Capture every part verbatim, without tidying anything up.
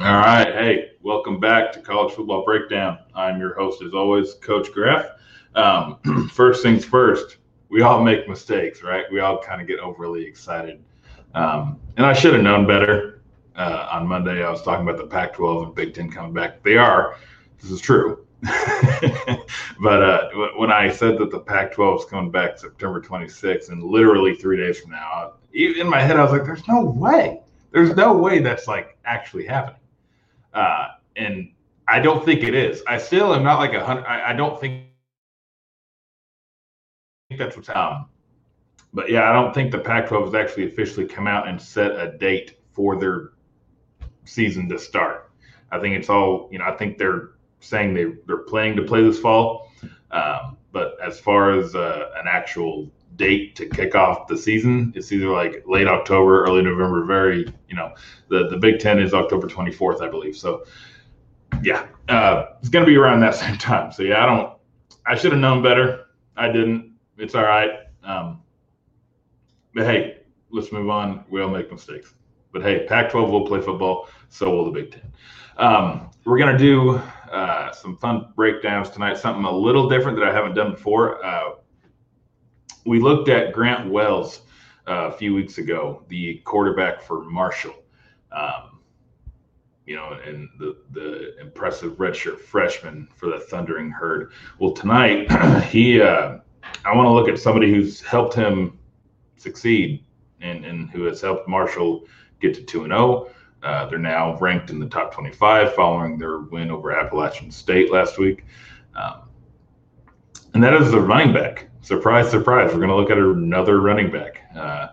All right. Hey, welcome back to College Football Breakdown. I'm your host, as always, Coach Greff. Um, first things first, we all make mistakes, right? We all kind of get overly excited. Um, and I should have known better. Uh, on Monday, I was talking about the Pac twelve and Big Ten coming back. They are. This is true. But uh, when I said that the Pac twelve is coming back September twenty-sixth, and literally three days from now, in my head, I was like, there's no way. There's no way that's like actually happening. Uh, and I don't think it is. I still am not like a hundred. I, I don't think that's what's happening. But yeah, I don't think the Pac twelve has actually officially come out and set a date for their season to start. I think it's all, you know, I think they're saying they, they're planning to play this fall. Um, but as far as uh, an actual date to kick off the season, it's either like late October, early November, very, you know, the, the Big Ten is October twenty-fourth, I believe. So yeah, uh, it's going to be around that same time. So yeah, I don't, I should have known better. I didn't. It's all right. Um, but hey, let's move on. We all make mistakes, but hey, Pac twelve will play football. So will the Big Ten. Um, we're going to do uh, some fun breakdowns tonight, something a little different that I haven't done before. Uh, We looked at Grant Wells uh, a few weeks ago, the quarterback for Marshall, um, you know, and the, the impressive redshirt freshman for the Thundering Herd. Well, tonight, he uh, I want to look at somebody who's helped him succeed and, and who has helped Marshall get to two and oh. Uh, they're now ranked in the top twenty-five following their win over Appalachian State last week. Um, and that is the running back. Surprise, surprise. We're going to look at another running back. Uh,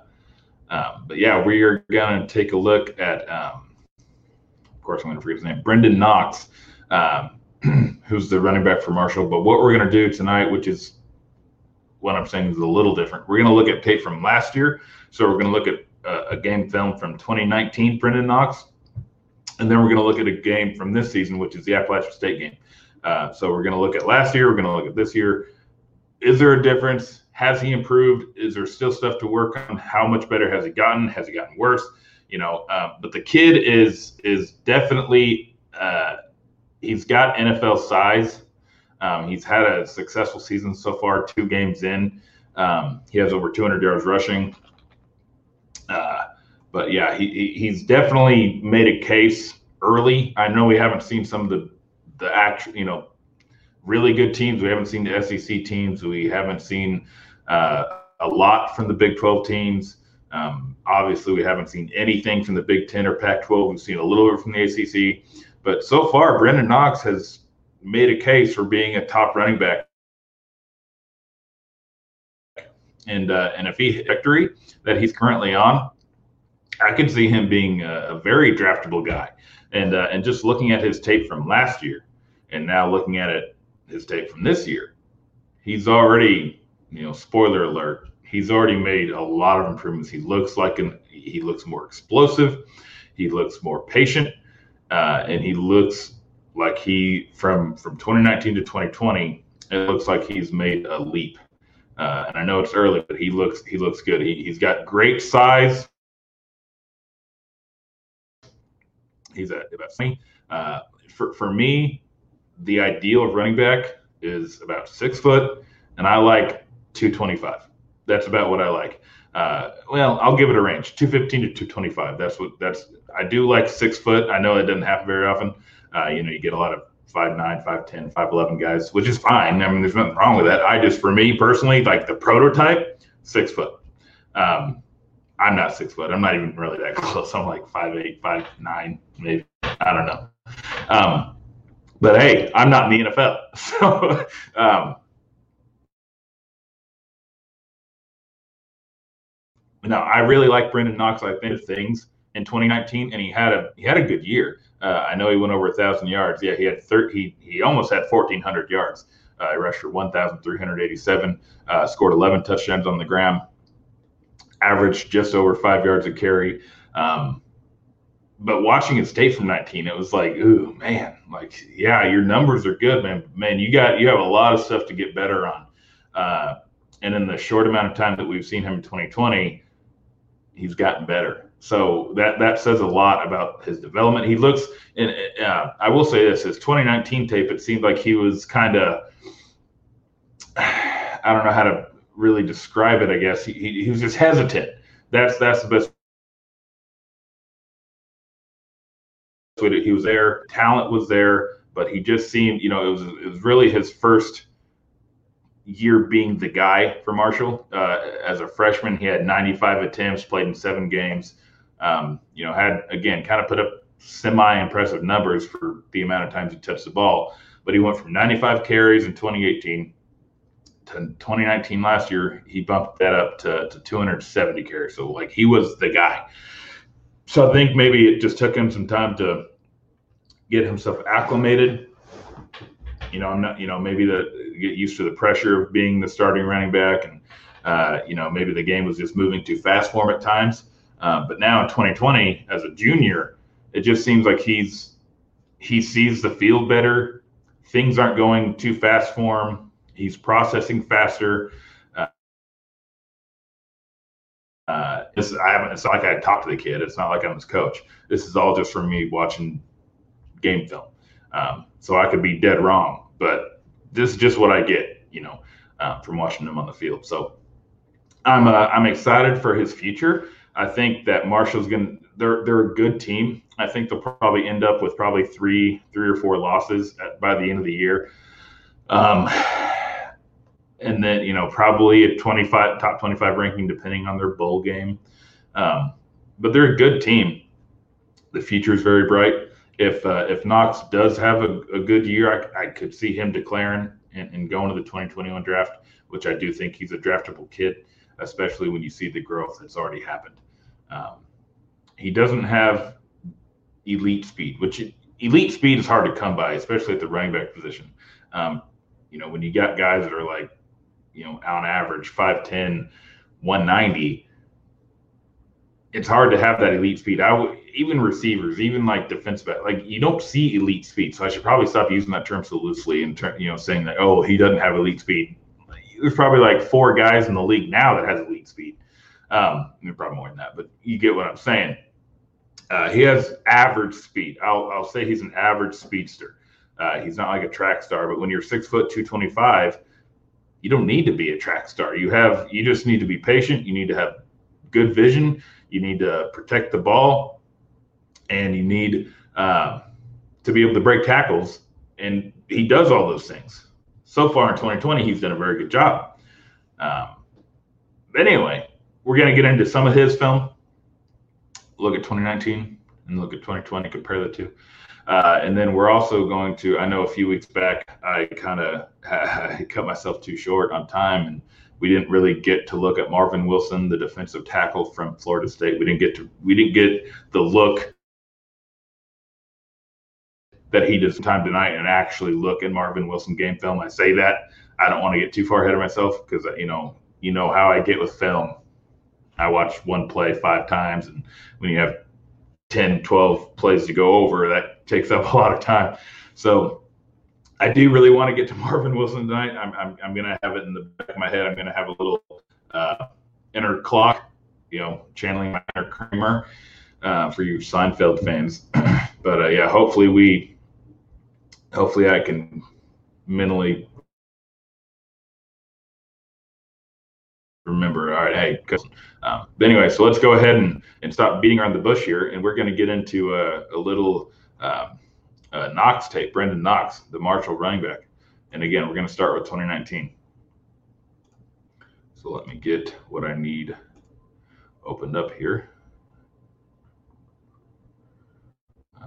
um, but, yeah, we are going to take a look at, um, of course, I'm going to forget his name, Brendan Knox, um, who's the running back for Marshall. But what we're going to do tonight, which is what I'm saying is a little different, we're going to look at tape from last year. So we're going to look at uh, a game film from twenty nineteen, Brendan Knox. And then we're going to look at a game from this season, which is the Appalachian State game. Uh, so we're going to look at last year. We're going to look at this year. Is there a difference? Has he improved? Is there still stuff to work on? How much better has he gotten? Has he gotten worse? You know, uh, but the kid is is definitely uh, he's got N F L size. Um, he's had a successful season so far, two games in. Um, he has over two hundred yards rushing. Uh, but yeah, he he's definitely made a case early. I know we haven't seen some of the the actual, you know, really good teams. We haven't seen the S E C teams. We haven't seen uh, a lot from the Big twelve teams. Um, obviously, we haven't seen anything from the Big Ten or Pac twelve. We've seen a little bit from the A C C. But so far, Brendan Knox has made a case for being a top running back. And uh, and if he hits victory that he's currently on, I could see him being a, a very draftable guy. And uh, and just looking at his tape from last year and now looking at it, his tape from this year, he's already, you know, spoiler alert, he's already made a lot of improvements. He looks like an, he looks more explosive. He looks more patient. Uh, and he looks like he, from, from twenty nineteen to twenty twenty, it looks like he's made a leap. Uh, and I know it's early, but he looks, he looks good. He, he's got great size. He's at about twenty. Uh, for, for me, the ideal of running back is about six foot, and I like two twenty-five. That's about what I like. Uh, well, I'll give it a range, two fifteen to two twenty-five. That's what that's. I do like six foot. I know it doesn't happen very often. Uh, you know, you get a lot of five nine, five ten, five eleven guys, which is fine. I mean, there's nothing wrong with that. I just, for me personally, like the prototype, six foot. Um, I'm not six foot. I'm not even really that close. I'm like five eight, five nine, maybe. I don't know. Um, but hey, I'm not in the N F L. So, um, no, I really like Brendan Knox. I think of things in twenty nineteen, and he had a he had a good year. Uh, I know he went over a thousand yards. Yeah, he had thirty. He, he almost had fourteen hundred yards. Uh, he rushed for one thousand three hundred eighty-seven. Uh, scored eleven touchdowns on the ground. Averaged just over five yards a carry. Um, but watching his tape from nineteen, it was like, ooh, man, like, yeah, your numbers are good, man. Man, you got you have a lot of stuff to get better on. Uh, and in the short amount of time that we've seen him in twenty twenty, he's gotten better. So that, that says a lot about his development. He looks, and uh, I will say this, his twenty nineteen tape, it seemed like he was kind of, I don't know how to really describe it, I guess. He, he, he was just hesitant. That's that's the best way to, he was there. Talent was there, but he just seemed, you know, it was, it was really his first year being the guy for Marshall. Uh, as a freshman, he had ninety-five attempts, played in seven games. Um, you know, had, again, kind of put up semi-impressive numbers for the amount of times he touched the ball. But he went from ninety-five carries in twenty eighteen to twenty nineteen last year. He bumped that up to, to two hundred seventy carries. So, like, he was the guy. So I think maybe it just took him some time to get himself acclimated. You know, I'm not, you know, maybe the get used to the pressure of being the starting running back. And, uh, you know, maybe the game was just moving too fast for him at times. Uh, but now in twenty twenty, as a junior, it just seems like he's he sees the field better. Things aren't going too fast for him. He's processing faster. Uh, uh, this, I haven't, it's not like I talked to the kid. It's not like I'm his coach. This is all just from me watching game film. Um, so I could be dead wrong, but this is just what I get, you know, uh, from watching him on the field. So I'm uh, I'm excited for his future. I think that Marshall's gonna they're they're a good team. I think they'll probably end up with probably three three or four losses at, by the end of the year, um, and then you know probably a twenty-five top twenty-five ranking depending on their bowl game. Um, but they're a good team. The future is very bright. If uh, if Knox does have a, a good year, I, I could see him declaring and, and going to the twenty twenty-one draft, which I do think he's a draftable kid, especially when you see the growth that's already happened. Um, he doesn't have elite speed, which elite speed is hard to come by, especially at the running back position. Um, you know, when you got guys that are like, you know, on average five ten, one ninety, it's hard to have that elite speed. I w- even receivers, even like defense back, like you don't see elite speed. So I should probably stop using that term so loosely and ter- you know saying that oh he doesn't have elite speed. Like, there's probably like four guys in the league now that has elite speed. Um, probably more than that, but you get what I'm saying. Uh, he has average speed. I'll I'll say he's an average speedster. Uh, he's not like a track star, but when you're six foot two twenty-five, you don't need to be a track star. You have you just need to be patient. You need to have good vision. You need to protect the ball, and you need uh, to be able to break tackles. And he does all those things. So far in twenty twenty, he's done a very good job. Um, but anyway, we're going to get into some of his film, look at twenty nineteen and look at twenty twenty, compare the two. Uh, and then we're also going to, I know a few weeks back, I kind of cut myself too short on time, and we didn't really get to look at Marvin Wilson, the defensive tackle from Florida State. We didn't get to we didn't get the look that he did time tonight and actually look at Marvin Wilson game film. I say that I don't want to get too far ahead of myself because you know you know how I get with film. I watch one play five times, and when you have ten, twelve plays to go over, that takes up a lot of time. So I do really want to get to Marvin Wilson tonight. I'm I'm, I'm going to have it in the back of my head. I'm going to have a little uh, inner clock, you know, channeling my inner Kramer uh, for you Seinfeld fans. but, uh, yeah, hopefully we – hopefully I can mentally remember, all right, hey, cousin. Um, but anyway, so let's go ahead and, and stop beating around the bush here, and we're going to get into a, a little um, uh, Knox tape, Brendan Knox, the Marshall running back. And again, we're going to start with twenty nineteen. So let me get what I need opened up here.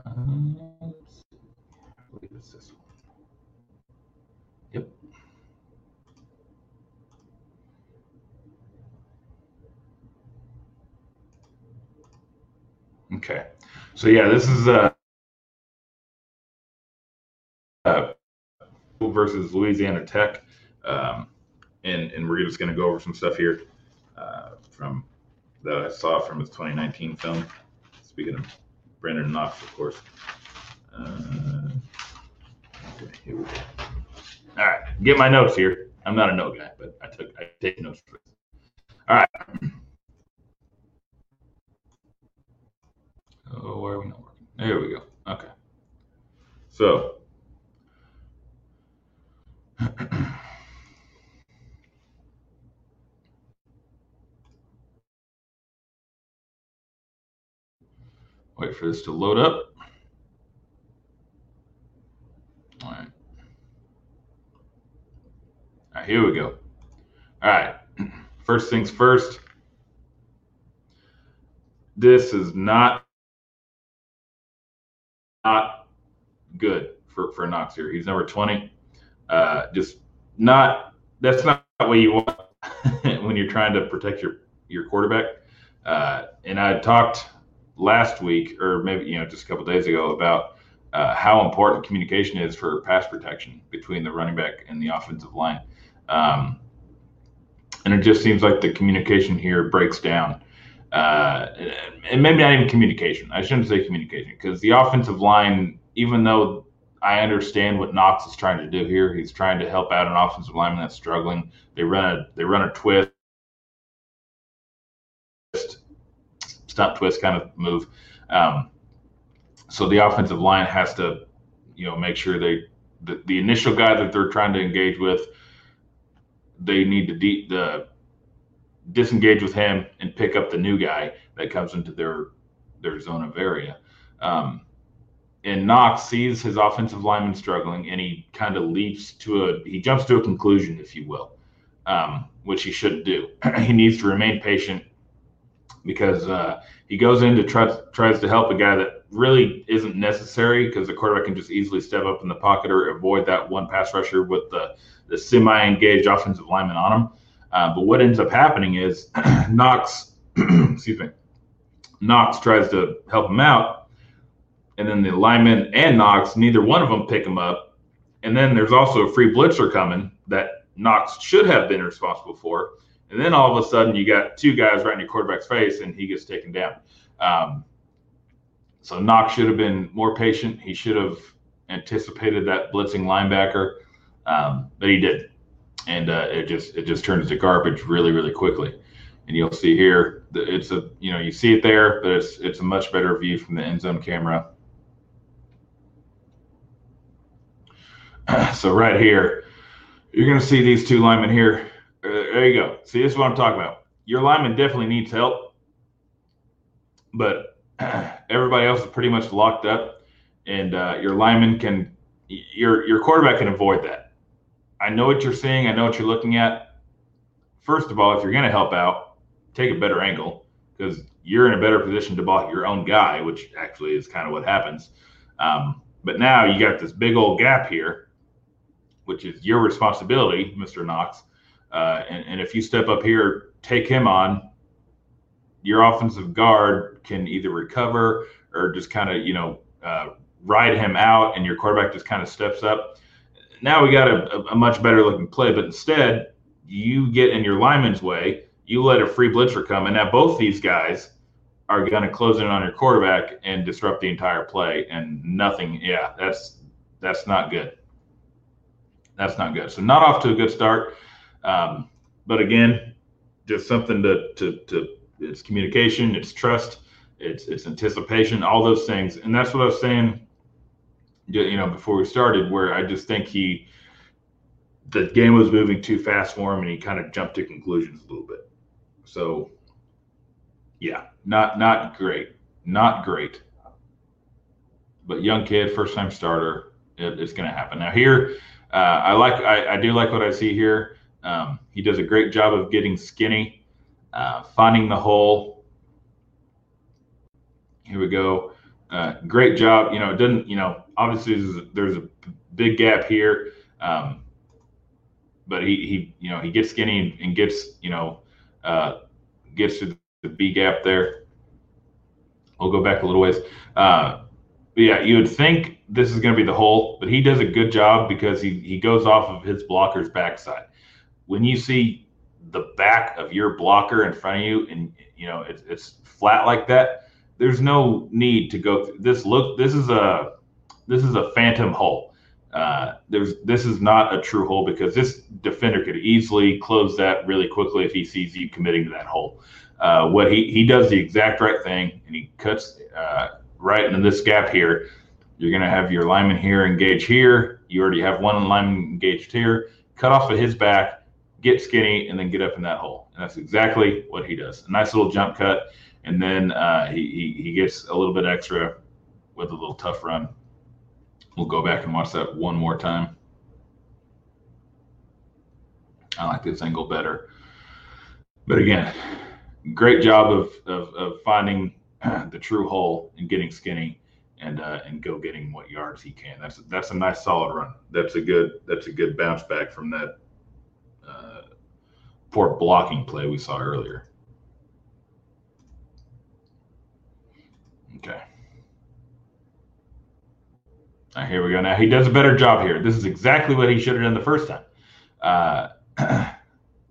Um, I believe it's this one. Yep. Okay. So yeah, this is uh, uh versus Louisiana Tech, um, and and we're just going to go over some stuff here uh, from that I saw from his twenty nineteen film. Speaking of Brendan Knox, of course. Uh, okay, here we go. All right, get my notes here. I'm not a note guy, but I took I take notes for this. All right. Oh, why are we not working? There we go. Okay. So. Wait for this to load up. All right. All right, here we go. All right. First things first. This is not not good for for Knox here. He's number twenty. Uh, just not. That's not what you want when you're trying to protect your your quarterback. Uh, and I talked last week, or maybe you know just a couple days ago, about uh, how important communication is for pass protection between the running back and the offensive line. Um, and it just seems like the communication here breaks down. Uh, and maybe not even communication. I shouldn't say communication, because the offensive line, even though I understand what Knox is trying to do here, he's trying to help out an offensive lineman that's struggling. They run a they run a twist, stop twist kind of move. Um, so the offensive line has to, you know, make sure they the, the initial guy that they're trying to engage with, they need to de- the disengage with him and pick up the new guy that comes into their their zone of area. Um, And Knox sees his offensive lineman struggling, and he kind of leaps to a, he jumps to a conclusion, if you will, um, which he shouldn't do. He needs to remain patient, because uh, he goes in to try, tries to help a guy that really isn't necessary, because the quarterback can just easily step up in the pocket or avoid that one pass rusher with the, the semi-engaged offensive lineman on him. Uh, but what ends up happening is Knox, excuse me, Knox tries to help him out, and then the lineman and Knox, neither one of them pick him up. And then there's also a free blitzer coming that Knox should have been responsible for. And then all of a sudden you got two guys right in your quarterback's face, and he gets taken down. Um, so Knox should have been more patient. He should have anticipated that blitzing linebacker, um, but he didn't. And uh, it just it just turns to garbage really, really quickly. And you'll see here, it's a you know you see it there, but it's it's a much better view from the end zone camera. So right here, you're going to see these two linemen here. Uh, there you go. See, this is what I'm talking about. Your lineman definitely needs help, but everybody else is pretty much locked up, and uh, your lineman can, your your quarterback can avoid that. I know what you're seeing. I know what you're looking at. First of all, if you're going to help out, take a better angle, because you're in a better position to block your own guy, which actually is kind of what happens. Um, but now you got this big old gap here, which is your responsibility, Mister Knox. Uh, and, and if you step up here, take him on, your offensive guard can either recover or just kind of, you know, uh, ride him out, and your quarterback just kind of steps up. Now we got a, a much better looking play, but instead you get in your lineman's way, you let a free blitzer come, and now both these guys are going to close in on your quarterback and disrupt the entire play, and nothing. Yeah, that's that's not good. That's not good. So not off to a good start. Um, but again, just something to, to, to, it's communication, it's trust, it's, it's anticipation, all those things. And that's what I was saying, you know, before we started, where I just think he, the game was moving too fast for him, and he kind of jumped to conclusions a little bit. So, yeah, not not great, not great. But young kid, first time starter, it, it's going to happen. Now here, uh, I like I, I do like what I see here. Um, he does a great job of getting skinny, uh, finding the hole. Here we go. Uh, great job. You know, it doesn't, you know, obviously there's a, there's a big gap here. Um, but he, he, you know, he gets skinny and, and gets, you know, uh, gets to the B gap there. I'll go back a little ways. Uh, But yeah, you would think this is going to be the hole, but he does a good job because he, he goes off of his blocker's backside. When you see the back of your blocker in front of you and, you know, it's, it's flat like that, there's no need to go through this. Look, this is a this is a phantom hole. Uh, there's this is not a true hole because this defender could easily close that really quickly if he sees you committing to that hole. Uh, what he, he does the exact right thing, and he cuts uh, – right into this gap here. You're going to have your lineman here engage here. You already have one lineman engaged here. Cut off of his back, get skinny, and then get up in that hole. And that's exactly what he does. A nice little jump cut, and then uh, he, he, he gets a little bit extra with a little tough run. We'll go back and watch that one more time. I like this angle better. But again, great job of, of, of finding the true hole and getting skinny and uh, and go getting what yards he can. That's that's a nice solid run. That's a good that's a good bounce back from that uh, poor blocking play we saw earlier. Okay. All right, here we go. Now he does a better job here. This is exactly what he should have done the first time. Uh,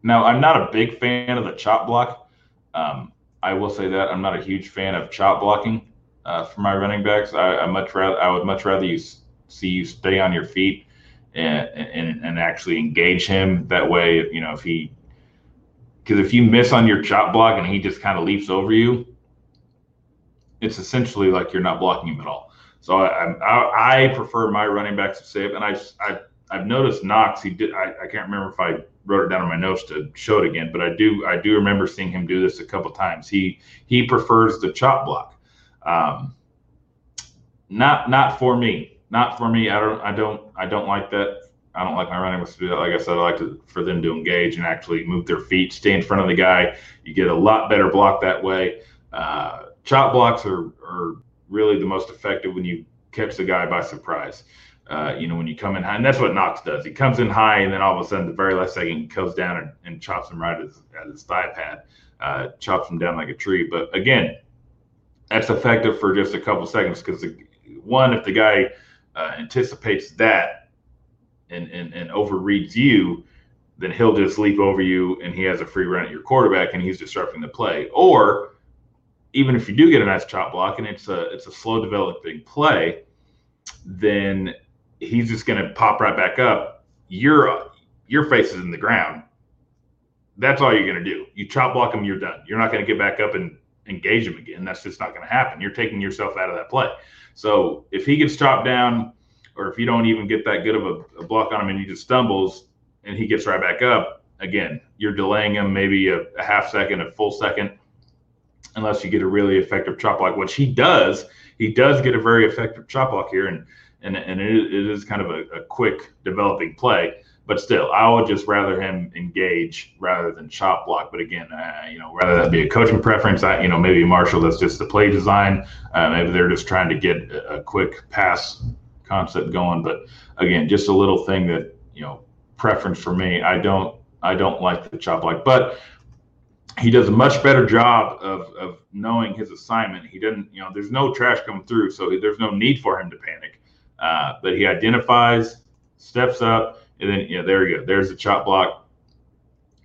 now I'm not a big fan of the chop block. Um, I will say that I'm not a huge fan of chop blocking uh, for my running backs. I, I much rather I would much rather you see you stay on your feet and and, and actually engage him. That way, you know, if he because if you miss on your chop block and he just kind of leaps over you, it's essentially like you're not blocking him at all. So I I, I prefer my running backs to save. And I I I've noticed Knox. He did. I, I can't remember if I wrote it down in my notes to show it again, but I do I do remember seeing him do this a couple times. He he prefers the chop block. Um, not not for me. Not for me. I don't I don't I don't like that. I don't like my running backs to do that. Like I said, I like to, for them to engage and actually move their feet, stay in front of the guy. You get a lot better block that way. Uh, chop blocks are are really the most effective when you catch the guy by surprise. Uh, you know, when you come in high, and that's what Knox does. He comes in high, and then all of a sudden, the very last second, he goes down and, and chops him right at his, at his thigh pad, uh, chops him down like a tree. But again, that's effective for just a couple seconds because, one, if the guy uh, anticipates that and, and, and overreads you, then he'll just leap over you, and he has a free run at your quarterback, and he's disrupting the play. Or even if you do get a nice chop block and it's a it's a slow developing play, then he's just going to pop right back up. Your, your face is in the ground. That's all you're going to do. You chop block him, you're done. You're not going to get back up and engage him again. That's just not going to happen. You're taking yourself out of that play. So if he gets chopped down, or if you don't even get that good of a, a block on him and he just stumbles and he gets right back up, again, you're delaying him maybe a, a half second, a full second, unless you get a really effective chop block, which he does. He does get a very effective chop block here, and And, and it, it is kind of a, a quick developing play, but still, I would just rather him engage rather than chop block. But again, uh, you know, rather that be a coaching preference, I, you know, maybe Marshall, that's just the play design. Uh, maybe they're just trying to get a, a quick pass concept going. But again, just a little thing that, you know, preference for me. I don't, I don't like the chop block, but he does a much better job of, of knowing his assignment. He doesn't, you know, there's no trash coming through, so there's no need for him to panic. Uh, but he identifies, steps up, and then, you know, there we go. There's the chop block.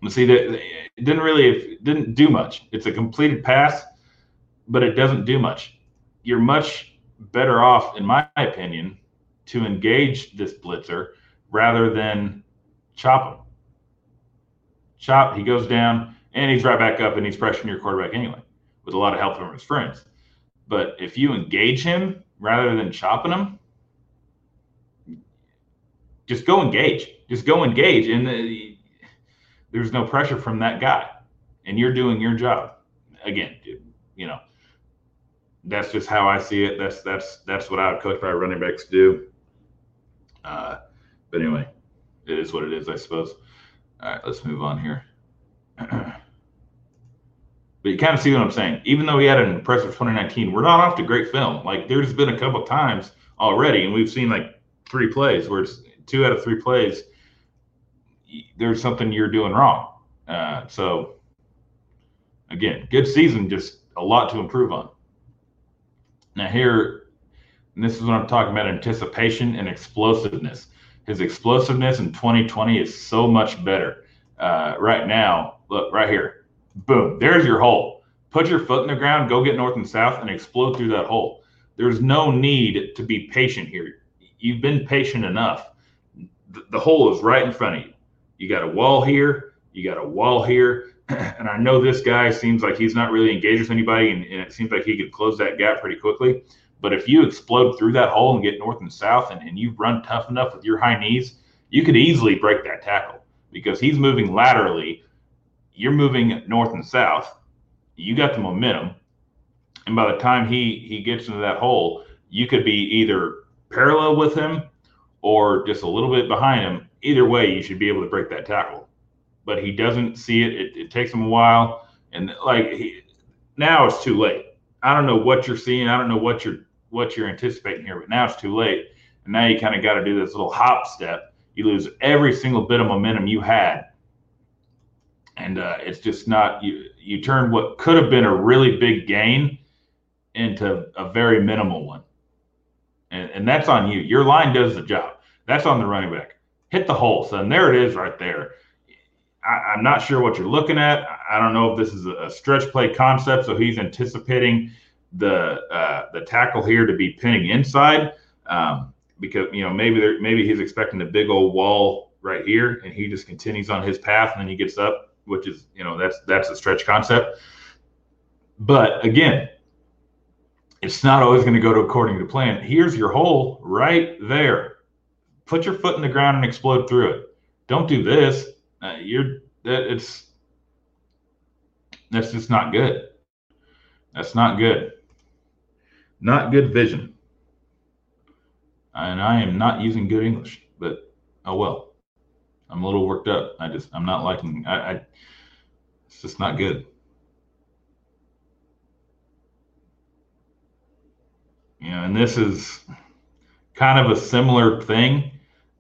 You see, that it didn't really, it didn't do much. It's a completed pass, but it doesn't do much. You're much better off, in my opinion, to engage this blitzer rather than chop him. Chop, he goes down, and he's right back up, and he's pressuring your quarterback anyway, with a lot of help from his friends. But if you engage him rather than chopping him, Just go engage. Just go engage. And the, there's no pressure from that guy. and you're doing your job. Again, dude, you know, that's just how I see it. That's that's that's what I would coach my running backs to do. Uh, but anyway, it is what it is, I suppose. All right, let's move on here. But you kind of see what I'm saying. Even though we had an impressive twenty nineteen, we're not off to great film. Like, there's been a couple times already, and we've seen like three plays where it's two out of three plays, there's something you're doing wrong. Uh, so, again, good season, just a lot to improve on. Now here, and this is what I'm talking about, anticipation and explosiveness. His explosiveness in twenty twenty is so much better. Uh, right now, look, right here. Boom, there's your hole. Put your foot in the ground, go get north and south, and explode through that hole. There's no need to be patient here. You've been patient enough. The, the hole is right in front of you. You got a wall here. You got a wall here. And I know this guy seems like he's not really engaged with anybody, and, and it seems like he could close that gap pretty quickly. But if you explode through that hole and get north and south, and, and you run tough enough with your high knees, you could easily break that tackle because he's moving laterally. You're moving north and south. You got the momentum. And by the time he, he gets into that hole, you could be either parallel with him or just a little bit behind him. Either way, you should be able to break that tackle. But he doesn't see it. It, it takes him a while. And like he, now it's too late. I don't know what you're seeing. I don't know what you're what you're anticipating here, but now it's too late. And now you kind of got to do this little hop step. You lose every single bit of momentum you had. And uh, it's just not, you, you turn what could have been a really big gain into a very minimal one. And, and that's on you. Your line does the job. That's on the running back. Hit the hole, son. There it is right there. I, I'm not sure what you're looking at. I don't know if this is a stretch play concept, so he's anticipating the uh, the tackle here to be pinning inside um, because, you know, maybe there, maybe he's expecting the big old wall right here, and he just continues on his path, and then he gets up, which is, you know, that's that's a stretch concept. But, again, it's not always going to go to according to plan. Here's your hole right there. Put your foot in the ground and explode through it. Don't do this. Uh, you're that it's that's just not good. That's not good. Not good vision. And I am not using good English, but oh well. I'm a little worked up. I just I'm not liking. I, I it's just not good. You know, and this is kind of a similar thing.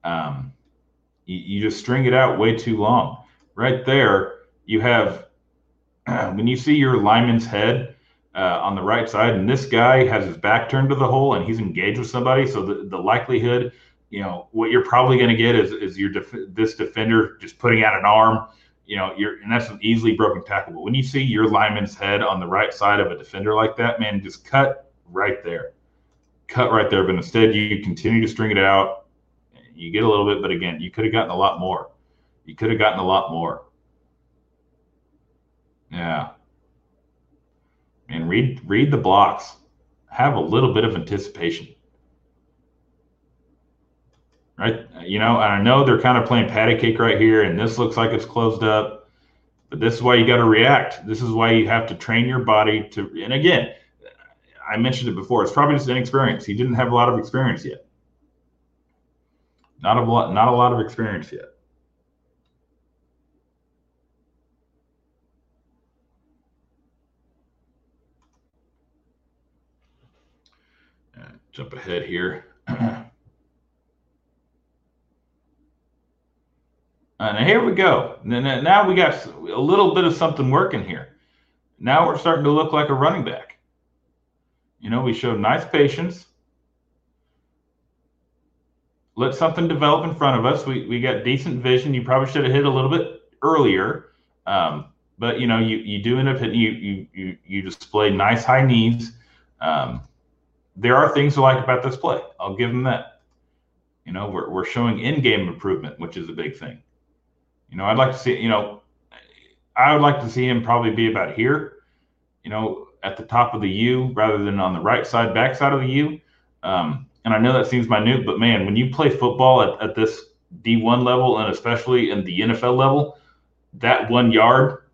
Um, You just string it out way too long. Right there, you have, when you see your lineman's head uh, on the right side, and this guy has his back turned to the hole and he's engaged with somebody, so the, the likelihood, you know, what you're probably going to get is, is your def- this defender just putting out an arm, you know, you're, and that's an easily broken tackle. But when you see your lineman's head on the right side of a defender like that, man, just cut right there. Cut right there. But instead, you continue to string it out. You get a little bit, but again, you could have gotten a lot more. You could have gotten a lot more. Yeah. And read read the blocks. Have a little bit of anticipation. Right? You know, I know they're kind of playing patty cake right here, and this looks like it's closed up. But this is why you got to react. This is why you have to train your body to – and again, I mentioned it before. It's probably just inexperience. He didn't have a lot of experience yet. Not a lot, not a lot of experience yet. Uh, jump ahead here. uh, and here we go. Now, now we got a little bit of something working here. Now we're starting to look like a running back. You know, we showed nice patience. Let something develop in front of us. We we got decent vision. You probably should have hit a little bit earlier, um, but you know you, you do end up hitting. You you you you display nice high knees. Um, there are things to like about this play. I'll give them that. You know we're we're showing in-game improvement, which is a big thing. You know I'd like to see. You know I would like to see him probably be about here. You know at the top of the U rather than on the right side, back side of the U. Um, And I know that seems minute, but man, when you play football at, at this D one level and especially in the N F L level, that one yard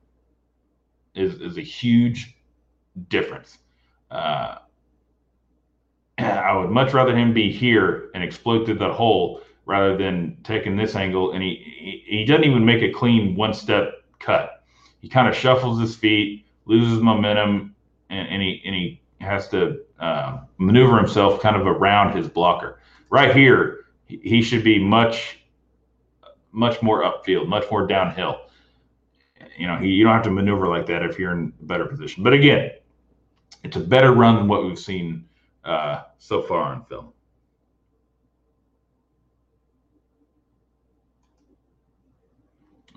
is, is a huge difference. Uh, I would much rather him be here and explode through that hole rather than taking this angle. And he, he, he doesn't even make a clean one-step cut. He kind of shuffles his feet, loses momentum, and, and he and he has to uh, maneuver himself kind of around his blocker. Right here, he should be much, much more upfield, much more downhill. You know, he, you don't have to maneuver like that if you're in a better position. But again, it's a better run than what we've seen uh, so far on film.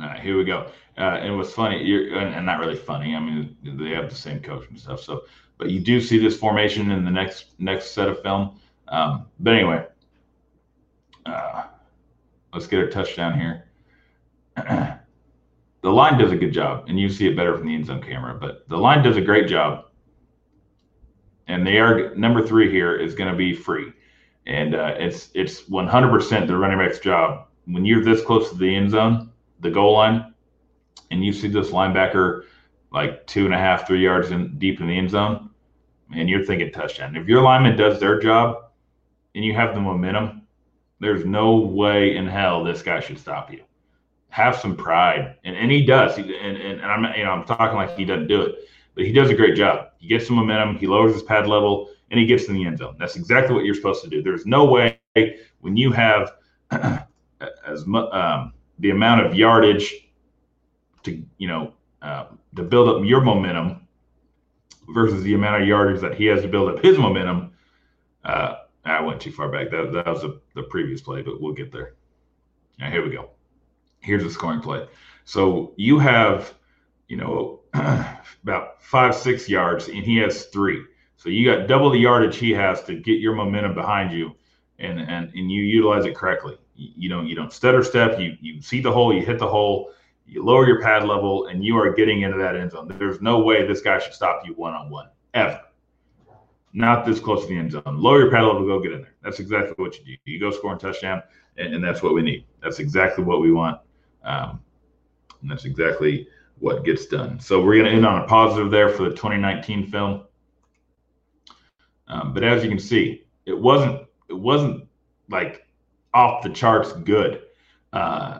All right, here we go. Uh, and what's funny, you're, and, and not really funny, I mean, they have the same coach and stuff. So, but you do see this formation in the next next set of film. Um, but anyway, uh, let's get a touchdown here. The line does a good job, and you see it better from the end zone camera, but the line does a great job. And they are number three here is going to be free. And uh, it's it's one hundred percent the running back's job. When you're this close to the end zone, the goal line, and you see this linebacker like two and a half, three yards in, deep in the end zone, and you're thinking touchdown. If your lineman does their job and you have the momentum, there's no way in hell this guy should stop you. Have some pride, and and he does. And and, and I'm you know I'm talking like he doesn't do it, but he does a great job. He gets some momentum. He lowers his pad level, and he gets in the end zone. That's exactly what you're supposed to do. There's no way when you have as much um, the amount of yardage to you know uh, to build up your momentum versus the amount of yardage that he has to build up his momentum. Uh, I went too far back. That that was a, the previous play, but we'll get there. Now here we go. Here's a scoring play. So you have, you know, about five, six yards, and he has three. So you got double the yardage he has to get your momentum behind you, and and, and you utilize it correctly. You, you don't you don't stutter step. You you see the hole, you hit the hole, you lower your pad level, and you are getting into that end zone. There's no way this guy should stop you one on one ever. Not this close to the end zone. Lower your pad level, go get in there. That's exactly what you do. You go score a touchdown, and, and that's what we need. That's exactly what we want. Um, and that's exactly what gets done. So we're going to end on a positive there for the twenty nineteen film. Um, but as you can see, it wasn't, it wasn't like off the charts good. Uh,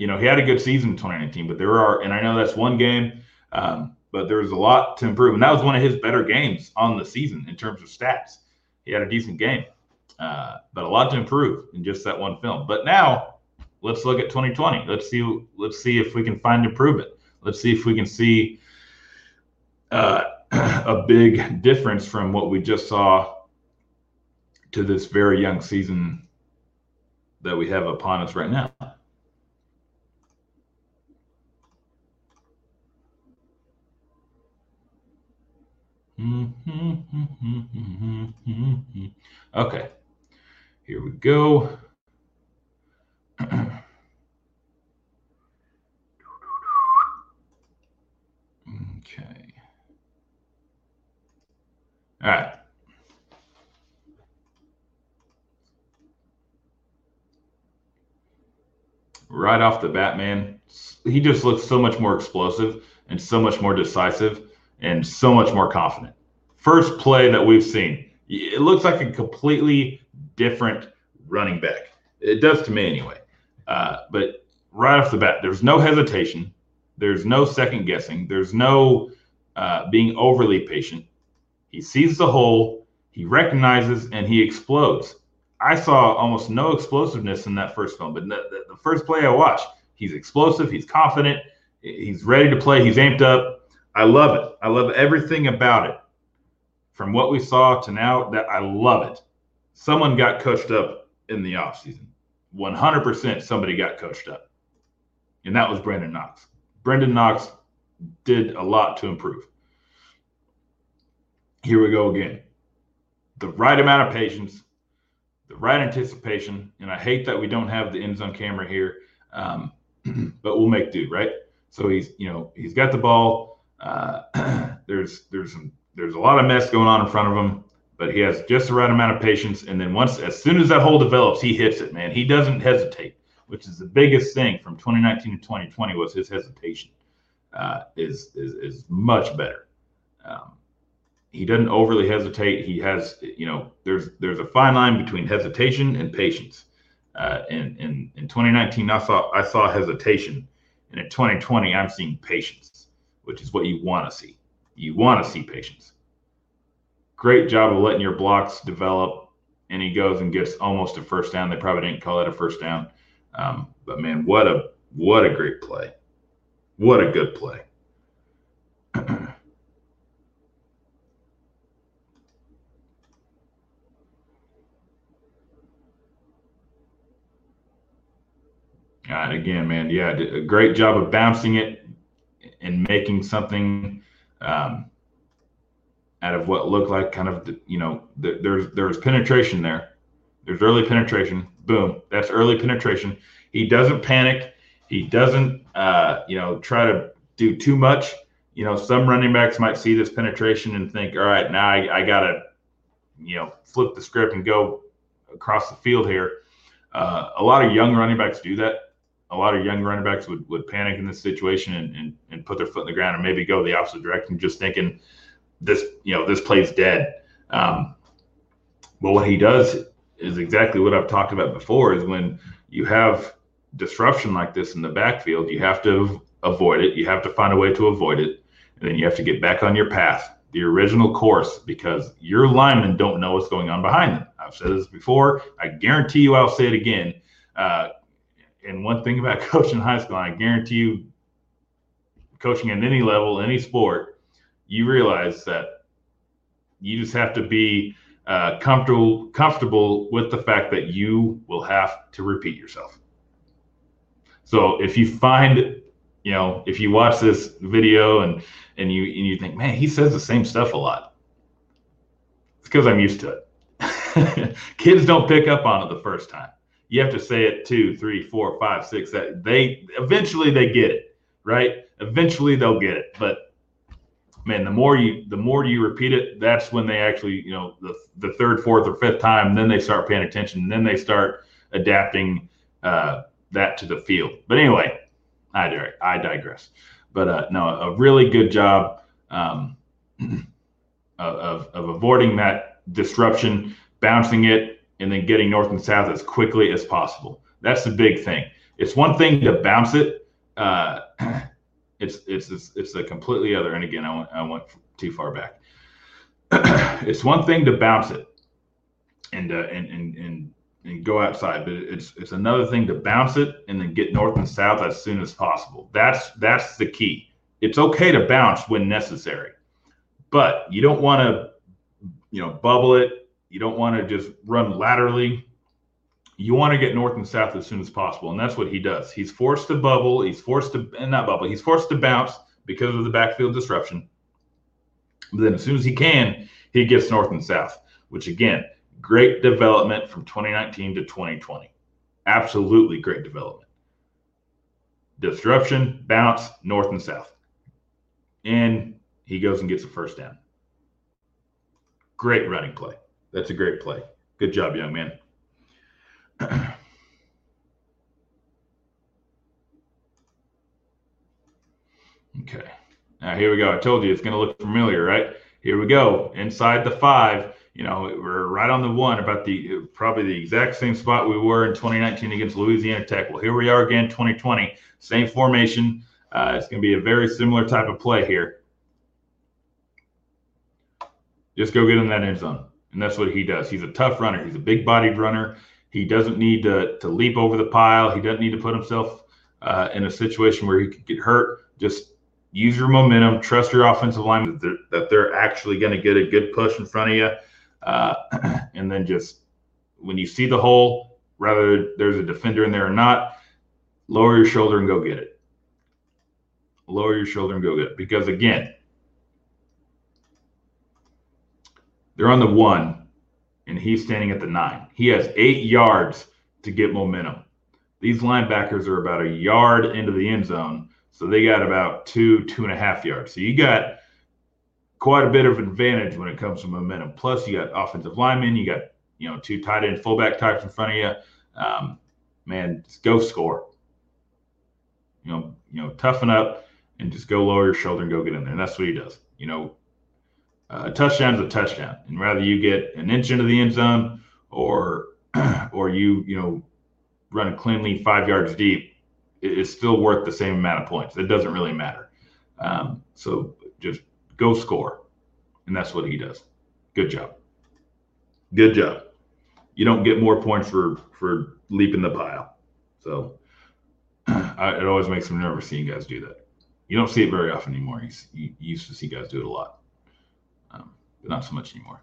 you know, he had a good season in twenty nineteen, but there are, and I know that's one game, um, but there was a lot to improve. And that was one of his better games on the season in terms of stats. He had a decent game, uh, but a lot to improve in just that one film. But now, let's look at twenty twenty. Let's see. Let's see if we can find improvement. Let's see if we can see uh, a big difference from what we just saw to this very young season that we have upon us right now. Okay, here we go. Okay. All right. Right off the bat, man, he just looks so much more explosive and so much more decisive and so much more confident. First play that we've seen, it looks like a completely different running back. It does to me anyway. Uh, but right off the bat, there's no hesitation. There's no second guessing. There's no uh, being overly patient. He sees the hole, he recognizes, and he explodes. I saw almost no explosiveness in that first film, but the, the first play I watched, he's explosive, he's confident, he's ready to play, he's amped up. I love it. I love everything about it. From what we saw to now, that I love it. Someone got coached up in the offseason. one hundred percent somebody got coached up, and that was Brendan Knox. Brendan Knox did a lot to improve. Here we go again. The right amount of patience, the right anticipation, and I hate that we don't have the end zone camera here, um, but we'll make do, right? So he's, you know, he's got the ball. Uh, there's, there's some, there's a lot of mess going on in front of him. But he has just the right amount of patience. And then once, as soon as that hole develops, he hits it, man. He doesn't hesitate, which is the biggest thing from twenty nineteen to twenty twenty was his hesitation. uh, is, is is much better. Um, he doesn't overly hesitate. He has, you know, there's there's a fine line between hesitation and patience. Uh, in, in in twenty nineteen, I saw I saw hesitation, and in twenty twenty, I'm seeing patience, which is what you want to see. You want to see patience. Great job of letting your blocks develop. And he goes and gets almost a first down. They probably didn't call it a first down. Um, but, man, what a what a great play. What a good play. All right, again, man, yeah, did a great job of bouncing it and making something um, out of what looked like kind of, the, you know, the, there's there's penetration there. There's early penetration. Boom, that's early penetration. He doesn't panic. He doesn't, uh, you know, try to do too much. You know, some running backs might see this penetration and think, all right, now I, I got to, you know, flip the script and go across the field here. Uh, a lot of young running backs do that. A lot of young running backs would, would panic in this situation and, and, and put their foot in the ground and maybe go the opposite direction, just thinking this, you know, this play's dead. Um, but what he does is exactly what I've talked about before, is when you have disruption like this in the backfield, you have to avoid it. You have to find a way to avoid it. And then you have to get back on your path, the original course, because your linemen don't know what's going on behind them. I've said this before. I guarantee you I'll say it again. Uh, And one thing about coaching high school, and I guarantee you, coaching at any level, any sport, you realize that you just have to be uh, comfortable comfortable with the fact that you will have to repeat yourself. So if you find, you know, if you watch this video and and you and you think, man, he says the same stuff a lot, it's because I'm used to it. Kids don't pick up on it the first time. You have to say it two, three, four, five, six. That they eventually they get it, right? Eventually they'll get it. But man, the more you the more you repeat it, that's when they actually, you know, the the third, fourth, or fifth time, then they start paying attention, and then they start adapting uh, that to the field. But anyway, I dig- I digress. But uh, no, a really good job um, of of avoiding that disruption, bouncing it, and then getting north and south as quickly as possible. That's the big thing. It's one thing to bounce it. Uh, it's, it's it's it's a completely other. And again, I went, I went too far back. It's one thing to bounce it and, uh, and and and and go outside, but it's it's another thing to bounce it and then get north and south as soon as possible. That's that's the key. It's okay to bounce when necessary, but you don't want to, you know, bubble it. You don't want to just run laterally. You want to get north and south as soon as possible, and that's what he does. He's forced to bubble. He's forced to – not bubble. He's forced to bounce because of the backfield disruption. But then as soon as he can, he gets north and south, which, again, great development from twenty nineteen to twenty twenty. Absolutely great development. Disruption, bounce, north and south. And he goes and gets a first down. Great running play. That's a great play. Good job, young man. Okay. Now, here we go. I told you it's going to look familiar, right? Here we go. Inside the five, you know, we're right on the one, about the probably the exact same spot we were in twenty nineteen against Louisiana Tech. Well, here we are again, twenty twenty. Same formation. Uh, it's going to be a very similar type of play here. Just go get in that end zone. And that's what he does. He's a tough runner. He's a big-bodied runner. He doesn't need to, to leap over the pile. He doesn't need to put himself uh, in a situation where he could get hurt. Just use your momentum. Trust your offensive lineman that they're, that they're actually going to get a good push in front of you. Uh, and then just when you see the hole, whether there's a defender in there or not, lower your shoulder and go get it. Lower your shoulder and go get it. Because, again, they're on the one, and he's standing at the nine. He has eight yards to get momentum. These linebackers are about a yard into the end zone, so they got about two, two and a half yards. So you got quite a bit of advantage when it comes to momentum. Plus, you got offensive linemen. You got, you know, two tight end fullback types in front of you. Um, man, just go score. You know, you know, toughen up and just go lower your shoulder and go get in there. And that's what he does. You know, a touchdown is a touchdown. And whether you get an inch into the end zone or or you, you know, run cleanly five yards deep, it's still worth the same amount of points. It doesn't really matter. Um, so just go score. And that's what he does. Good job. Good job. You don't get more points for, for leaping the pile. So I, it always makes me nervous seeing guys do that. You don't see it very often anymore. You, you, you used to see guys do it a lot, um, but not so much anymore.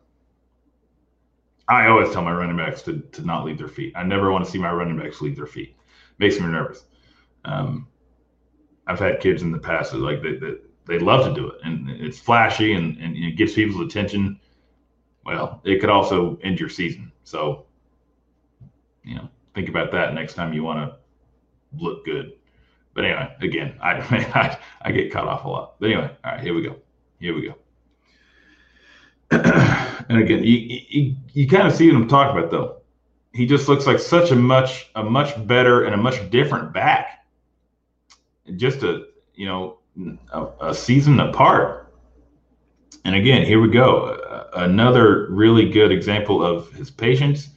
I always tell my running backs to, to not leave their feet. I never want to see my running backs leave their feet. Makes me nervous. Um, I've had kids in the past that like they, they, they love to do it, and it's flashy and, and it gets people's attention. Well, it could also end your season. So, you know, think about that next time you want to look good. But anyway, again, I, I I get cut off a lot. But anyway, all right, here we go. Here we go. And again, you, you, you kind of see what I'm talking about, though. He just looks like such a much a much better and a much different back. Just a you know a, a season apart. And again, here we go. Another really good example of his patience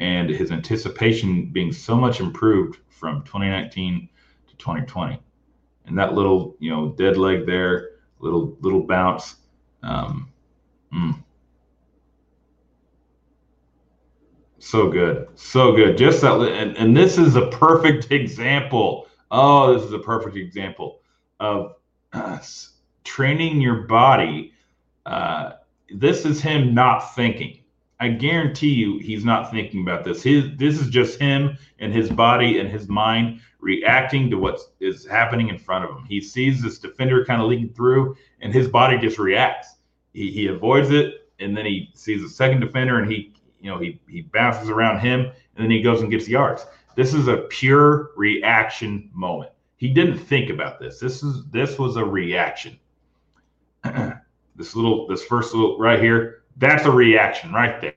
and his anticipation being so much improved from twenty nineteen to twenty twenty. And that little you know dead leg there, little little bounce. Um, mm. So good. So good. Just that. And, and this is a perfect example. Oh, this is a perfect example of uh, training your body. Uh, this is him not thinking. I guarantee you he's not thinking about this. His, this is just him and his body and his mind reacting to what is happening in front of him. He sees this defender kind of leaking through, and his body just reacts. He, he avoids it, and then he sees a second defender, and he You know, he, he bounces around him, and then he goes and gets yards. This is a pure reaction moment. He didn't think about this. This is this was a reaction. This little, this first little right here, that's a reaction right there.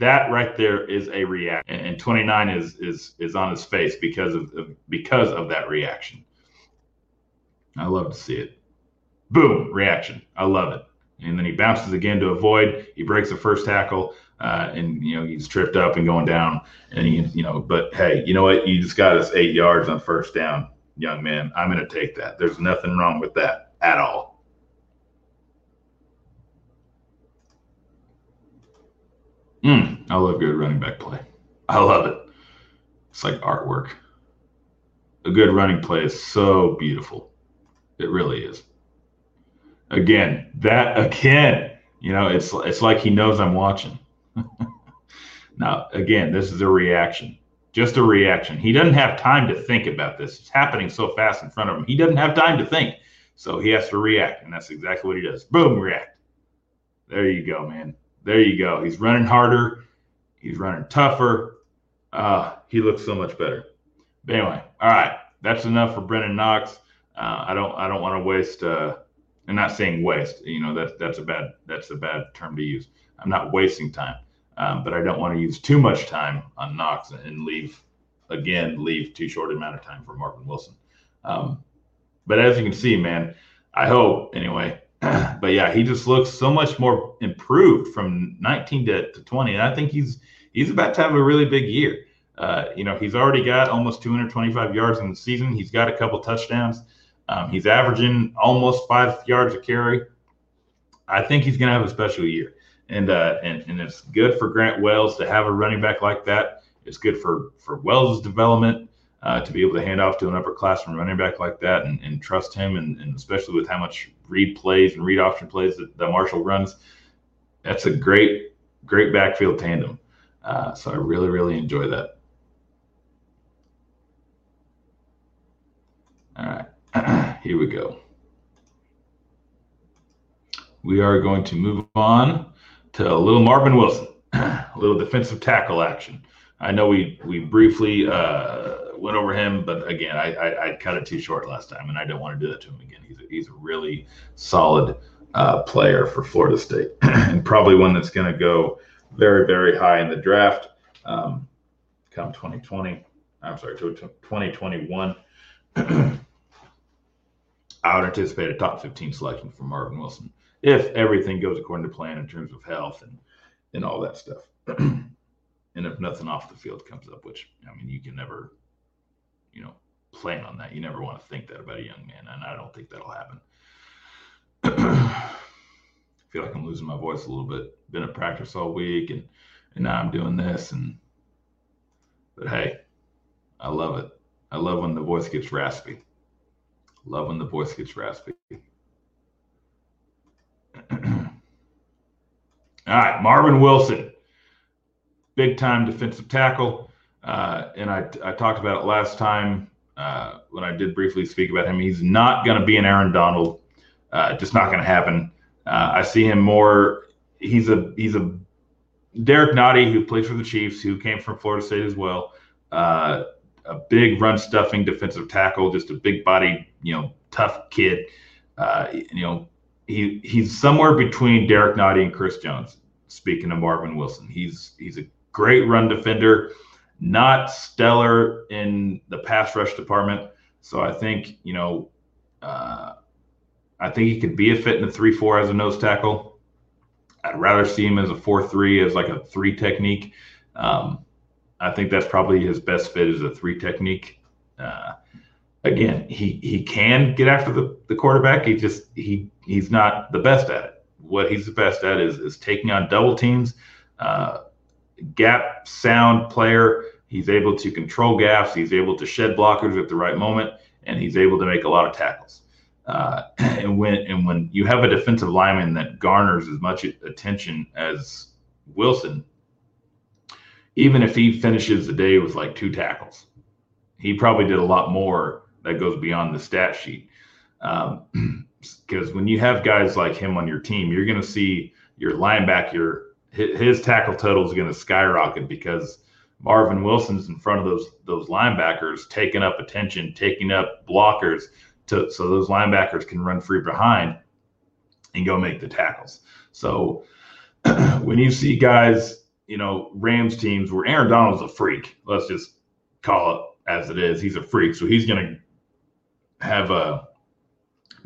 That right there is a reaction. And, and twenty-nine is is is on his face because of, of because of that reaction. I love to see it. Boom, reaction. I love it. And then he bounces again to avoid. He breaks the first tackle, uh, and, you know, he's tripped up and going down. And, he, you know, but, hey, you know what? You just got us eight yards on first down, young man. I'm going to take that. There's nothing wrong with that at all. Mm, I love good running back play. I love it. It's like artwork. A good running play is so beautiful. It really is. Again, that again, you know, it's it's like he knows I'm watching. Now, again, this is a reaction, just a reaction. He doesn't have time to think about this. It's happening so fast in front of him. He doesn't have time to think, so he has to react, and that's exactly what he does. Boom, react. There you go, man. There you go. He's running harder. He's running tougher. Uh, he looks so much better. But anyway, all right, that's enough for Brendan Knox. Uh, I don't I don't want to waste. Uh, I'm not saying waste, you know, that's, that's a bad, that's a bad term to use. I'm not wasting time, um, but I don't want to use too much time on Knox and leave, again, leave too short an amount of time for Marvin Wilson. Um, but as you can see, man, I hope anyway, but yeah, he just looks so much more improved from nineteen to, to twenty. And I think he's, he's about to have a really big year. Uh, you know, he's already got almost two hundred twenty-five yards in the season. He's got a couple touchdowns. Um, he's averaging almost five yards a carry. I think he's going to have a special year. And, uh, and and it's good for Grant Wells to have a running back like that. It's good for, for Wells' development uh, to be able to hand off to an upperclassman running back like that and, and trust him, and, and especially with how much read plays and read option plays that, that Marshall runs. That's a great, great backfield tandem. Uh, so I really, really enjoy that. All right. Here we go. We are going to move on to a little Marvin Wilson, a little defensive tackle action. I know we we briefly uh, went over him, but again, I, I I cut it too short last time, and I don't want to do that to him again. He's a, he's a really solid uh, player for Florida State, and probably one that's going to go very very high in the draft um, come twenty twenty. I'm sorry, twenty twenty-one. I would anticipate a top fifteen selection for Marvin Wilson if everything goes according to plan in terms of health and, and all that stuff. And if nothing off the field comes up, which, I mean, you can never, you know, plan on that. You never want to think that about a young man, and I don't think that'll happen. I feel like I'm losing my voice a little bit. Been at practice all week, and, and now I'm doing this. And But, hey, I love it. I love when the voice gets raspy. Love when the voice gets raspy. All right, Marvin Wilson, big-time defensive tackle. Uh, and I, I talked about it last time uh, when I did briefly speak about him. He's not going to be an Aaron Donald. Uh, just not going to happen. Uh, I see him more. He's a he's a Derrick Nnadi, who plays for the Chiefs, who came from Florida State as well. Uh, a big run-stuffing defensive tackle, just a big-bodied, you know, tough kid. Uh, you know, he he's somewhere between Derrick Nnadi and Chris Jones. Speaking of Marvin Wilson, he's he's a great run defender, not stellar in the pass rush department. So I think, you know, uh, I think he could be a fit in a three four as a nose tackle. I'd rather see him as a four three, as like a three technique. Um, I think that's probably his best fit is a three technique. Uh, again, he he can get after the, the quarterback. He just he he's not the best at it. What he's the best at is is taking on double teams. Uh, gap sound player. He's able to control gaps. He's able to shed blockers at the right moment, and he's able to make a lot of tackles. Uh, and when and when you have a defensive lineman that garners as much attention as Wilson, even if he finishes the day with like two tackles, he probably did a lot more that goes beyond the stat sheet. Um, because when you have guys like him on your team, you're going to see your linebacker, his tackle total is going to skyrocket because Marvin Wilson's in front of those those linebackers, taking up attention, taking up blockers. To, so those linebackers can run free behind and go make the tackles. So when you see guys, you know, Rams teams where Aaron Donald's a freak, let's just call it as it is. He's a freak. So he's going to have a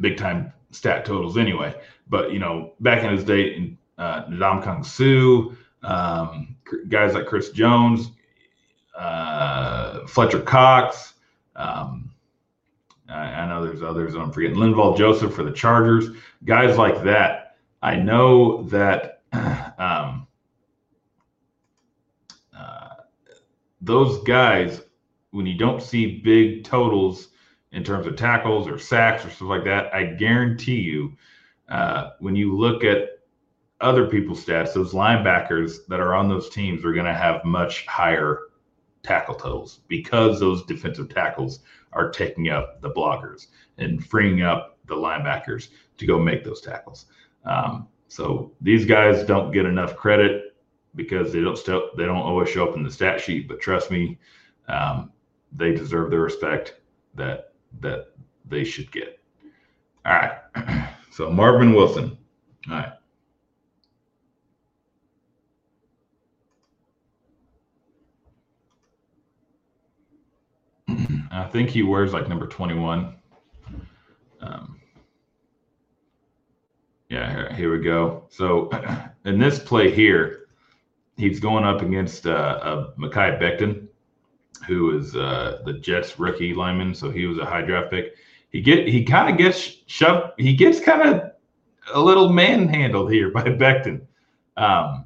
big time stat totals anyway. But, you know, back in his day, uh, Ndamukong Kong Su, um, guys like Chris Jones, uh, Fletcher Cox, um, I know there's others I'm forgetting. Linval Joseph for the Chargers, guys like that. I know that um, uh, those guys, when you don't see big totals in terms of tackles or sacks or stuff like that, I guarantee you, uh, when you look at other people's stats, those linebackers that are on those teams are going to have much higher tackle totals because those defensive tackles are taking up the blockers and freeing up the linebackers to go make those tackles. Um, so these guys don't get enough credit because they don't st- they don't always show up in the stat sheet, but trust me, um, they deserve the respect that that they should get. All right. So Marvin Wilson. All right. I think he wears like number twenty-one. Um, yeah, here, here we go. So in this play here, he's going up against uh, uh, Mekhi Becton, who is uh, the Jets rookie lineman. So he was a high draft pick. He get he kind of gets shoved. He gets kind of a little manhandled here by Becton. Um,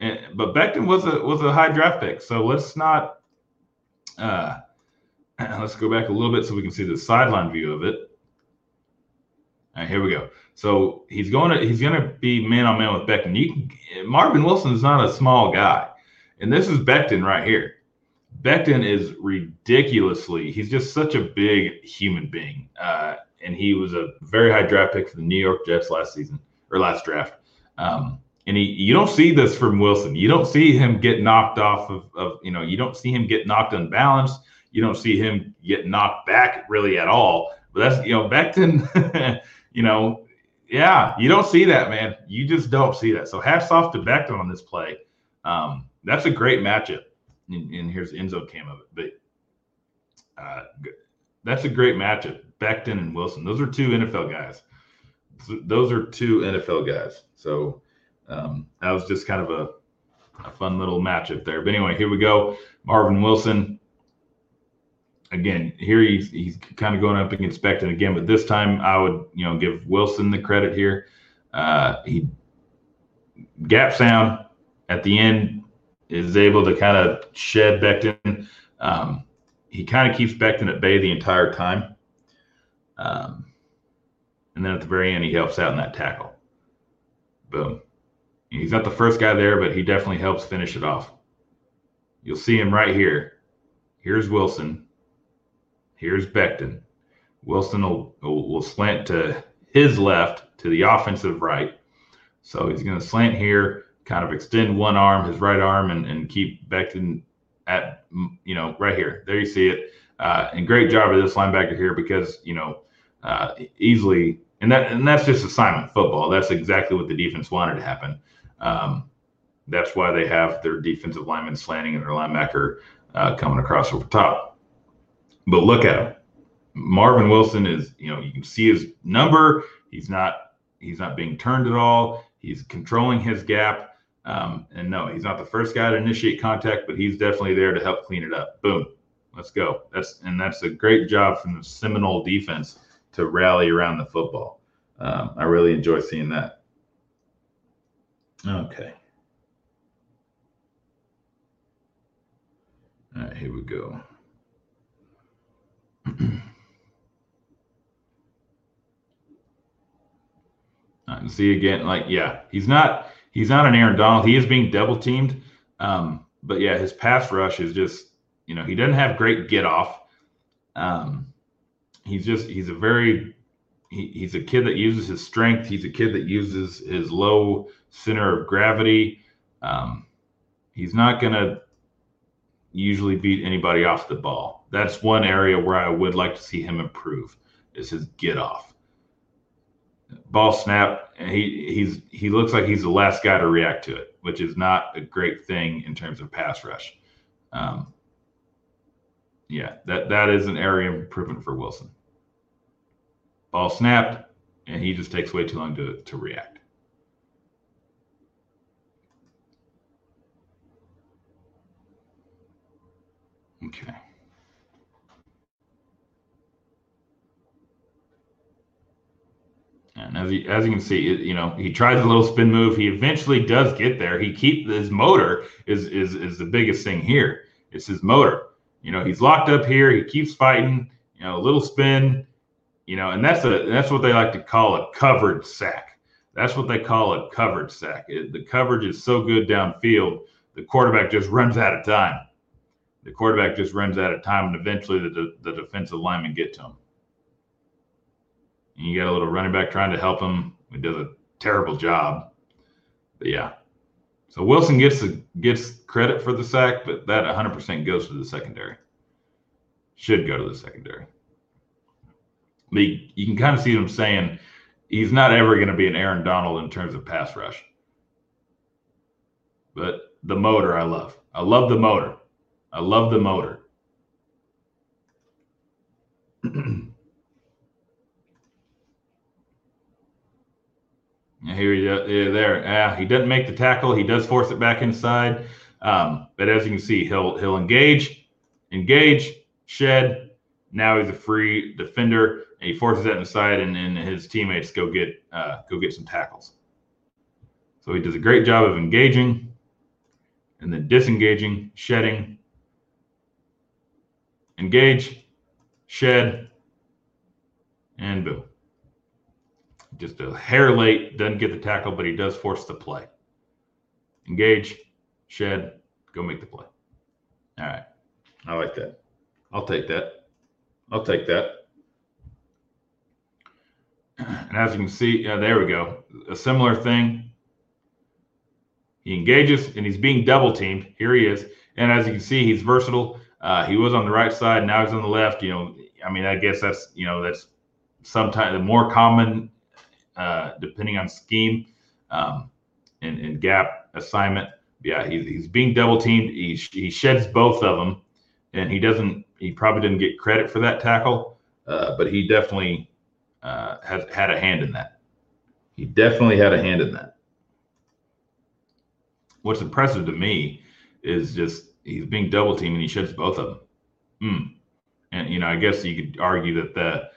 and, but Becton was a was a high draft pick. So let's not. Uh, Let's go back a little bit so we can see the sideline view of it. All right, here we go. So he's going to he's going to be man on man with Becton. You can, Marvin Wilson is not a small guy, and this is Becton right here. Becton is ridiculously. He's just such a big human being, uh, and he was a very high draft pick for the New York Jets last season or last draft. Um, and he, you don't see this from Wilson. You don't see him get knocked off of, of you know. You don't see him get knocked unbalanced. You don't see him get knocked back really at all. But that's, you know, Becton, you know, yeah, you don't see that, man. You just don't see that. So hats off to Becton on this play. Um, that's a great matchup. And, and here's the end zone cam of it. But uh, That's a great matchup. Becton and Wilson. Those are two N F L guys. Those are two N F L guys. So um, that was just kind of a, a fun little matchup there. But anyway, here we go. Marvin Wilson. Again, here he's, he's kind of going up against Becton again, but this time I would, you know, give Wilson the credit here. Uh, he gap sound at the end is able to kind of shed Becton. Um, he kind of keeps Becton at bay the entire time. Um, and then at the very end, he helps out in that tackle. Boom. He's not the first guy there, but he definitely helps finish it off. You'll see him right here. Here's Wilson. Here's Becton. Wilson will, will, will slant to his left, to the offensive right. So he's going to slant here, kind of extend one arm, his right arm, and, and keep Becton at, you know, right here. There you see it. Uh, and great job of this linebacker here because, you know, uh, easily, and that and that's just assignment football. That's exactly what the defense wanted to happen. Um, that's why they have their defensive lineman slanting and their linebacker uh, coming across over top. But look at him. Marvin Wilson is, you know, you can see his number. He's not, he's not being turned at all. He's controlling his gap. Um, and no, he's not the first guy to initiate contact, but he's definitely there to help clean it up. Boom. Let's go. That's, and that's a great job from the Seminole defense to rally around the football. Um, I really enjoy seeing that. Okay. All right, here we go. I can see again, like, yeah, he's not, he's not an Aaron Donald. He is being double teamed. Um, but yeah, his pass rush is just, you know, he doesn't have great get off. Um, he's just, he's a very, he, he's a kid that uses his strength. He's a kid that uses his low center of gravity. Um, he's not going to usually beat anybody off the ball. That's one area where I would like to see him improve is his get off. Ball snap, and he he's he looks like he's the last guy to react to it, which is not a great thing in terms of pass rush. Um, yeah, that, that is an area of improvement for Wilson. Ball snapped, and he just takes way too long to, to react. Okay. And as you, as you can see, it, you know, he tries a little spin move. He eventually does get there. He keep his motor is, is, is the biggest thing here. It's his motor. You know, he's locked up here. He keeps fighting, you know, a little spin, you know, and that's a, that's what they like to call a covered sack. That's what they call a covered sack. It, the coverage is so good downfield. The quarterback just runs out of time. The quarterback just runs out of time, and eventually the, the defensive linemen get to him. And you got a little running back trying to help him. He does a terrible job. But yeah. So Wilson gets the, gets credit for the sack, but that one hundred percent goes to the secondary. Should go to the secondary. But you, you can kind of see them saying he's not ever going to be an Aaron Donald in terms of pass rush. But the motor I love. I love the motor. I love the motor. Here he is there. Yeah, he doesn't make the tackle. He does force it back inside. Um, but as you can see, he'll he'll engage, engage, shed. Now he's a free defender, and he forces that inside, and then his teammates go get uh, go get some tackles. So he does a great job of engaging, and then disengaging, shedding, engage, shed, and boom. Just a hair late, doesn't get the tackle, but he does force the play. Engage, shed, go make the play. All right. I like that. I'll take that. I'll take that. And as you can see, yeah, there we go. A similar thing. He engages, and he's being double teamed. Here he is. And as you can see, he's versatile. Uh, he was on the right side. Now he's on the left. You know, I mean, I guess that's, you know, that's sometimes the more common Uh, depending on scheme um, and, and gap assignment. Yeah, he, he's being double teamed. He, he sheds both of them. and he doesn't, he probably didn't get credit for that tackle, uh, but he definitely uh, had, had a hand in that. He definitely had a hand in that. What's impressive to me is just he's being double teamed and he sheds both of them. Mm. And, you know, I guess you could argue that the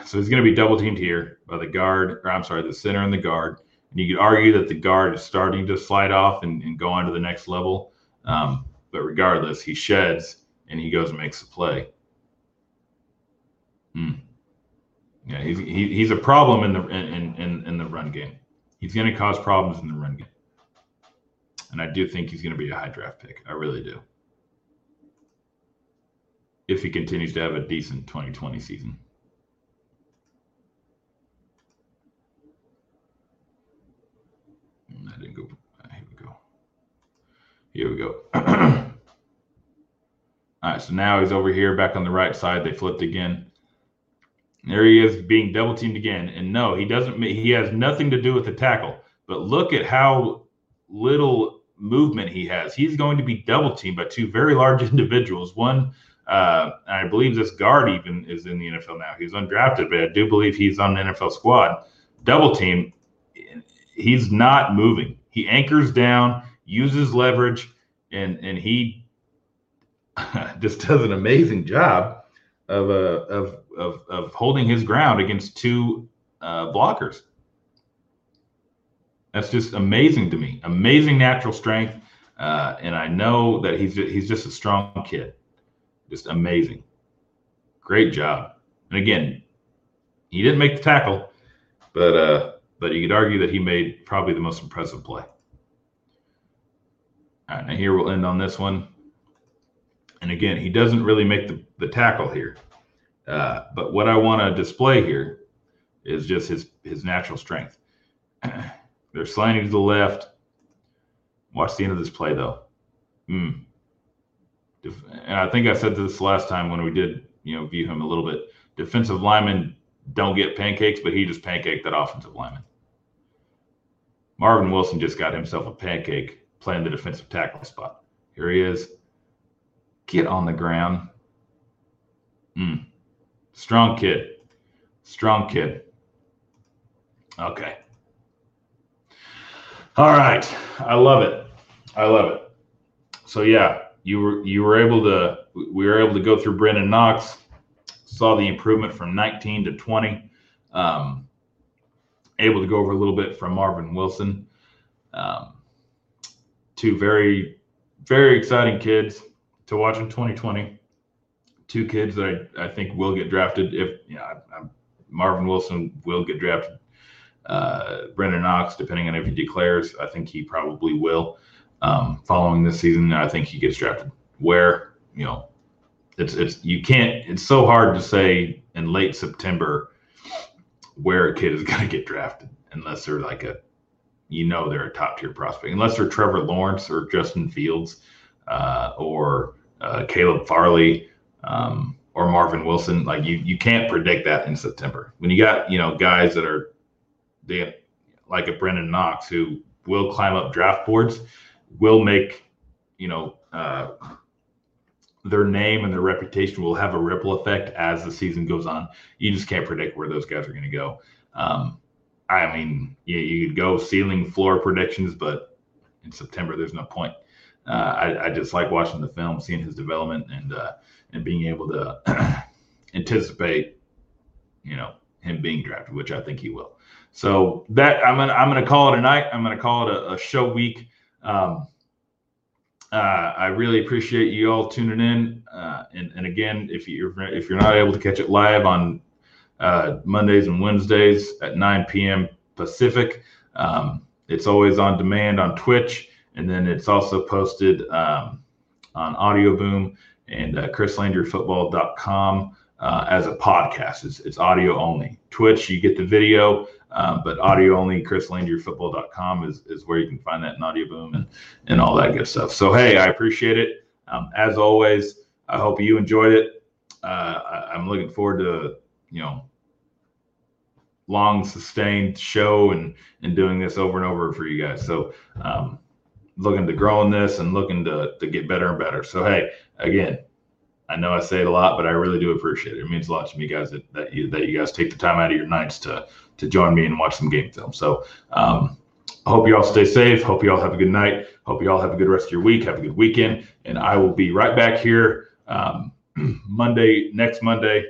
– so he's going to be double teamed here by the guard – or I'm sorry, the center and the guard. And you could argue that the guard is starting to slide off and, and go on to the next level. Um, but regardless, he sheds and he goes and makes the play. Mm. Yeah, he's he, he's a problem in the in, in, in the run game. He's going to cause problems in the run game. And I do think he's going to be a high draft pick. I really do. If he continues to have a decent twenty twenty season. I didn't go. Here we go. Here we go. All right, so now he's over here back on the right side. They flipped again. There he is being double teamed again. And no, he doesn't. He has nothing to do with the tackle. But look at how little movement he has. He's going to be double teamed by two very large individuals. One, uh, I believe this guard even is in the N F L now. He's undrafted, but I do believe he's on the N F L squad. Double team. He's not moving. He anchors down, uses leverage, and and he just does an amazing job of uh, of of of holding his ground against two uh, blockers. That's just amazing to me. Amazing natural strength, uh, and I know that he's he's just a strong kid. Just amazing. Great job. And again, he didn't make the tackle, but uh, but you could argue that he made probably the most impressive play. All right, now here we'll end on this one. And again, he doesn't really make the, the tackle here. Uh, but what I want to display here is just his, his natural strength. They're sliding to the left. Watch the end of this play, though. Mm. And I think I said this last time when we did, you know, view him a little bit. Defensive linemen don't get pancakes, but he just pancaked that offensive lineman. Marvin Wilson just got himself a pancake playing the defensive tackle spot. Here he is. Get on the ground. Mm. Strong kid. Strong kid. Okay. All right. I love it. I love it. So, yeah, you were you were able to – we were able to go through Brendan Knox. Saw the improvement from nineteen to twenty. Um, able to go over a little bit from Marvin Wilson. Um, two very, very exciting kids to watch in twenty twenty. Two kids that I, I think will get drafted. If you know, I, I, Marvin Wilson will get drafted. Uh, Brendan Knox, depending on if he declares, I think he probably will. Um, following this season, I think he gets drafted. Where, you know, It's it's you can't it's so hard to say in late September where a kid is going to get drafted unless they're like a you know they're a top tier prospect, unless they're Trevor Lawrence or Justin Fields uh, or uh, Caleb Farley um, or Marvin Wilson. Like you you can't predict that in September when you got you know guys that are they like a Brendan Knox who will climb up draft boards, will make you know. Uh, their name and their reputation will have a ripple effect as the season goes on. You just can't predict where those guys are going to go. Um, I mean, you, you could go ceiling floor predictions, but in September, there's no point. Uh, I, I just like watching the film, seeing his development and, uh, and being able to anticipate, you know, him being drafted, which I think he will. So that I'm going to, I'm going to call it a night. I'm going to call it a, a show week. Um, Uh, I really appreciate you all tuning in. Uh, and, and again, if you're if you're not able to catch it live on uh, Mondays and Wednesdays at nine p.m. Pacific, um, it's always on demand on Twitch, and then it's also posted um, on Audio Boom and uh, chris landry football dot com uh, as a podcast. It's, it's audio only. Twitch, you get the video. Um, but audio only, chris landry football dot com is, is where you can find that in Audio Boom and, and all that good stuff. So, hey, I appreciate it. Um, as always, I hope you enjoyed it. Uh, I, I'm looking forward to, you know, long, sustained show and, and doing this over and over for you guys. So um, looking to grow in this and looking to to get better and better. So, hey, again, I know I say it a lot, but I really do appreciate it. It means a lot to me, guys, that, that you that you guys take the time out of your nights to to join me and watch some game film. So um, I hope you all stay safe. Hope you all have a good night. Hope you all have a good rest of your week. Have a good weekend. And I will be right back here um, Monday, next Monday,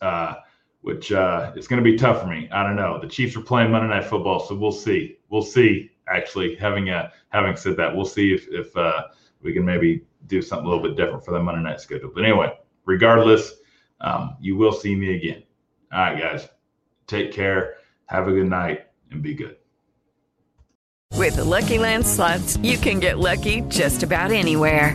uh, which uh, it's going to be tough for me. I don't know. The Chiefs are playing Monday Night Football, so we'll see. We'll see, actually, having a, having said that, we'll see if, if uh, we can maybe do something a little bit different for the Monday night schedule. But anyway, regardless, um, you will see me again. All right, guys. Take care. Have a good night and be good. With the Lucky Land Slots, you can get lucky just about anywhere.